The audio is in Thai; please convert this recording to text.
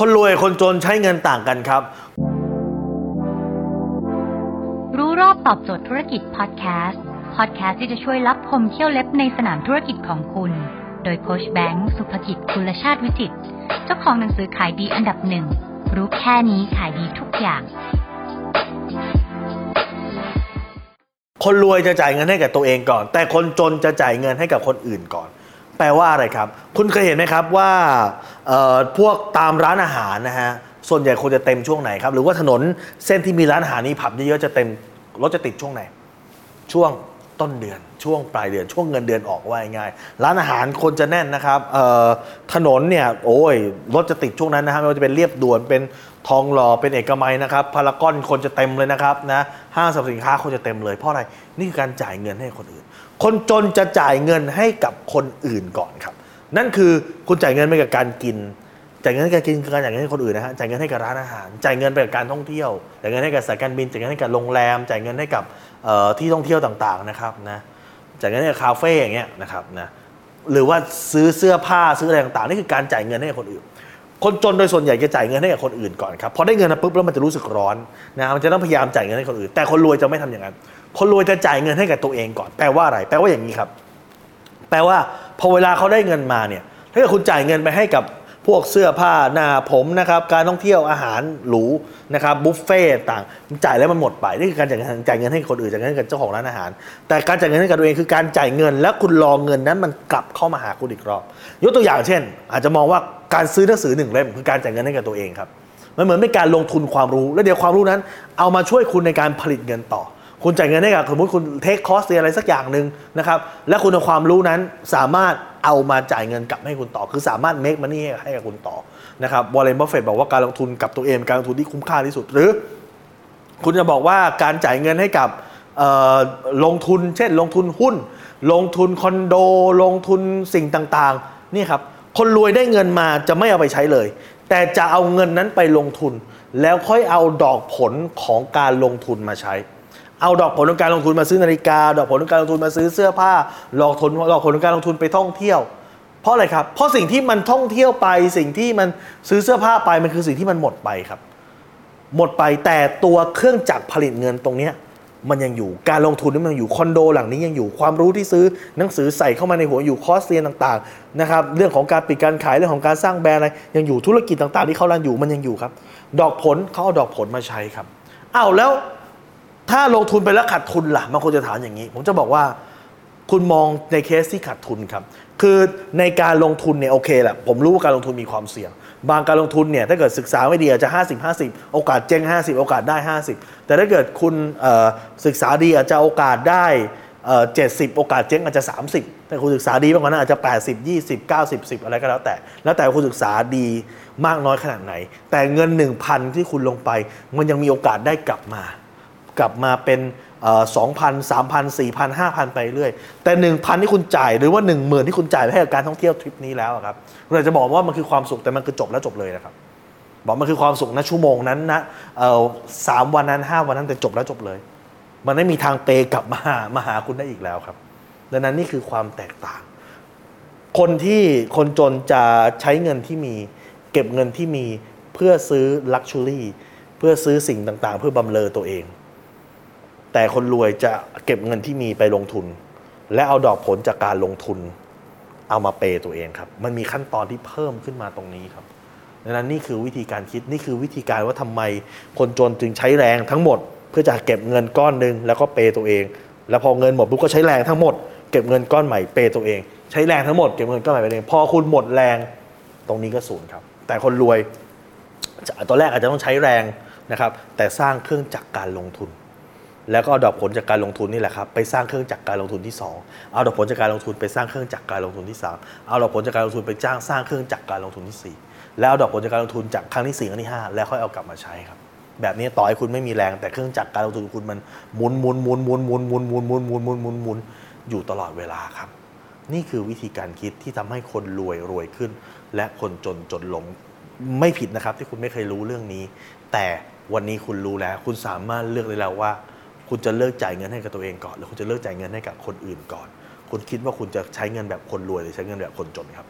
คนรวยคนจนใช้เงินต่างกันครับรู้รอบตอบโจทย์ธุรกิจพอดแคสต์ที่จะช่วยรับคมเขี้ยวเล็บในสนามธุรกิจของคุณโดยโค้ชแบงค์สุภกิจกุลชาติวิจิตรเจ้าของหนังสือขายดีอันดับหนึ่งรู้แค่นี้ขายดีทุกอย่างคนรวยจะจ่ายเงินให้กับตัวเองก่อนแต่คนจนจะจ่ายเงินให้กับคนอื่นก่อนแปลว่าอะไรครับคุณเคยเห็นไหมครับว่าพวกตามร้านอาหารนะฮะส่วนใหญ่คนจะเต็มช่วงไหนครับหรือว่าถนนเส้นที่มีร้านอาหารนี้ผับเยอะๆจะเต็มรถจะติดช่วงไหนช่วงต้นเดือนช่วงปลายเดือนช่วงเงินเดือนออกว่าง่ายร้านอาหารคนจะแน่นนะครับถนนเนี่ยโอ้ยรถจะติดช่วงนั้นนะฮะไม่ว่าจะเป็นเรียบด่วนเป็นทองหล่อเป็นเอกมัยนะครับพารากอนคนจะเต็มเลยนะครับนะห้างสรรพสินค้าคนจะเต็มเลยเพราะอะไรนี่คือการจ่ายเงินให้คนอื่นคนจนจะจ่ายเงินให้กับคนอื่นก่อนครับนั่นคือคุณจ่ายเงินไปกับการกินจ่ายเงินให้การกินคือการจ่ายเงินให้คนอื่นนะฮะจ่ายเงินให้กับร้านอาหารจ่ายเงินไปกับการท่องเที่ยวจ่ายเงินให้กับสายการบินจ่ายเงินให้กับโรงแรมจ่ายเงินให้กับที่ท่องเที่ยวต่างๆนะครับนะจ่ายเงินให้กับคาเฟ่อย่างเงี้ยนะครับนะหรือว่าซื้อเสื้อผ้าซื้ออะไรต่างๆนี่คือการจ่ายเงินให้คนอื่นคนจนโดยส่วนใหญ่จะจ่ายเงินให้กับคนอื่นก่อนครับพอได้เงินมาปุ๊บแล้วมันจะรู้สึกร้อนนะมันจะต้องพยายามจ่ายเงินให้คนอื่นแต่คนรวยจะไม่ทำอย่างนั้นคนรวยจะจ่ายเงินให้กับตัวเองก่อนแปลว่าอะไรแปลว่าอย่างนี้ครับแปลว่าพอเวลาเขาได้เงินมาเนี่ยถ้าเกิดคุณจ่ายเงินไปให้กับพวกเสื้อผ้าหน้าผมนะครับการท่องเที่ยวอาหารหรูนะครับบุฟเฟ่ต์ต่างจ่ายแล้วมันหมดไปนี่คือการจ่ายเงินให้คนอื่นจ่ายเงินให้กับเจ้าของร้านอาหารแต่การจ่ายเงินให้กับตัวเองคือการจ่ายเงินแล้วคุณรอเงินนั้นมันกลับเข้ามาหาคุณอีกรอบยกตัวอย่างเช่นอาจจะมองว่าการซื้อหนังสือหนึ่งเล่มคือการจ่ายเงินให้กับตัวเองครับมันเหมือนเป็นการลงทุนความรู้แล้วเดี๋ยวความรู้นั้นเอามาช่วยคุณในการผลิตเงินต่อคุณจ่ายเงินให้กับสมมติคุณเทคคอร์สอะไรสักอย่างหนึ่งนะครับและคุณเอาความรู้นั้นสามารถเอามาจ่ายเงินกลับให้คุณต่อคือสามารถ make money ให้กับคุณต่อนะครับวอร์เรน บัฟเฟตต์บอกว่าการลงทุนกับตัวเองการลงทุนที่คุ้มค่าที่สุดหรือคุณจะบอกว่าการจ่ายเงินให้กับลงทุนเช่นลงทุนหุ้นลงทุนคอนโดลงทุนสิ่งต่างๆนี่ครับคนรวยได้เงินมาจะไม่เอาไปใช้เลยแต่จะเอาเงินนั้นไปลงทุนแล้วค่อยเอาดอกผลของการลงทุนมาใช้เอาดอกผลของการลงทุนมาซื้อนาฬิกาดอกผลของการลงทุนมาซื้อเสื้อผ้าดอกผลของการลงทุนไปท่องเที่ยวเพราะอะไรครับเพราะสิ่งที่มันท่องเที่ยวไปสิ่งที่มันซื้อเสื้อผ้าไปมันคือสิ่งที่มันหมดไปครับหมดไปแต่ตัวเครื่องจักรผลิตเงินตรงนี้มันยังอยู่การลงทุนนี่มันยังอยู่คอนโดหลังนี้ยังอยู่ความรู้ที่ซื้อหนังสือใส่เข้ามาในหัวอยู่คอร์สเรียนต่างๆนะครับเรื่องของการปิดการขายเรื่องของการสร้างแบรนด์อะไรยังอยู่ธุรกิจต่างๆที่เขาเล่นอยู่มันยังอยู่ครับดอกผลเขาเอาดอกผลมาใช้ครับอ้าวแล้วถ้าลงทุนไปแล้วขาดทุนล่ะบางคนจะถามอย่างนี้ผมจะบอกว่าคุณมองในเคสที่ขาดทุนครับคือในการลงทุนเนี่ยโอเคแหละผมรู้ว่าการลงทุนมีความเสี่ยงบางการลงทุนเนี่ยถ้าเกิดศึกษาไม่ดีอาจจะ 50-50 โอกาสเจ๊ง 50 โอกาสได้ 50 แต่ถ้าเกิดคุณศึกษาดีอาจจะโอกาสได้ 70 โอกาสเจ๊งอาจจะ 30 แต่คุณศึกษาดีมากกว่านั้นอาจจะ 80 20 90 10 อะไรก็แล้วแต่คุณศึกษาดีมากน้อยขนาดไหนแต่เงิน 1,000 ที่คุณลงไปมันยังมีโอกาสได้กลับมเป็น 2,000 3,000 4,000 5,000 ไปเรื่อยแต่ 1,000 ที่คุณจ่ายหรือว่า 10,000 ที่คุณจ่ายให้กับการท่องเที่ยวทริปนี้แล้วครับคุณอาจจะบอกว่ามันคือความสุขแต่มันคือจบแล้วจบเลยนะครับบอกมันคือความสุขณชั่วโมงนั้นนะ3วันนั้น5วันนั้นแต่จบแล้วจบเลยมันไม่มีทางเปกลับมาหาคุณได้อีกแล้วครับดังนั้นนี่คือความแตกต่างคนที่คนจนจะใช้เงินที่มีเก็บเงินที่มีเพื่อซื้อลักชัวรี่เพื่อซื้อสิ่งต่างๆเพื่อบำเรอตัวเองแต่คนรวยจะเก็บเงินที่มีไปลงทุนและเอาดอกผลจากการลงทุนเอามาเปย์ตัวเองครับมันมีขั้นตอนที่เพิ่มขึ้นมาตรงนี้ครับดังนั้นนี่คือวิธีการคิดนี่คือวิธีการว่าทำไมคนจนจึงใช้แรงทั้งหมดเพื่อจะเก็บเงินก้อนนึงแล้วก็เปย์ตัวเองแล้วพอเงินหมดปุ๊บก็ใช้แรงทั้งหมดเก็บเงินก้อนใหม่เปย์ตัวเองใช้แรงทั้งหมดเก็บเงินก้อนใหม่ไปเองพอคุณหมดแรงตรงนี้ก็ศูนย์ครับแต่คนรวยตอนแรกอาจจะต้องใช้แรงนะครับแต่สร้างเครื่องจักรการลงทุนแล้วก็เอาดอกผลจากการลงทุนนี่แหละครับไปสร้างเครื่องจักรการลงทุนที่2เอาดอกผลจากการลงทุนไปสร้างเครื่องจักรการลงทุนที่3เอาดอกผลจากการลงทุนไปจ้างสร้างเครื่องจักรการลงทุนที่4แล้วเอาดอกผลจากการลงทุนจากครั้งที่4ครั้งที่5แล้วค่อยเอากลับมาใช้ครับแบบนี้ต่อให้คุณไม่มีแรงแต่เครื่องจักรการลงทุนคุณมันหมุนอยู่ตลอดเวลาครับนี่คือวิธีการคิดที่ทำให้คนรวยขึ้นและคนจนลงไม่ผิดนะครับที่คุณไม่เคยรู้เรื่องนี้แต่วันนี้คุณรู้แล้วคุณสามารถเลือกได้แล้วว่าคุณจะเลิกจ่ายเงินให้กับตัวเองก่อนหรือคุณจะเลิกจ่ายเงินให้กับคนอื่นก่อนคุณคิดว่าคุณจะใช้เงินแบบคนรวยหรือใช้เงินแบบคนจนครับ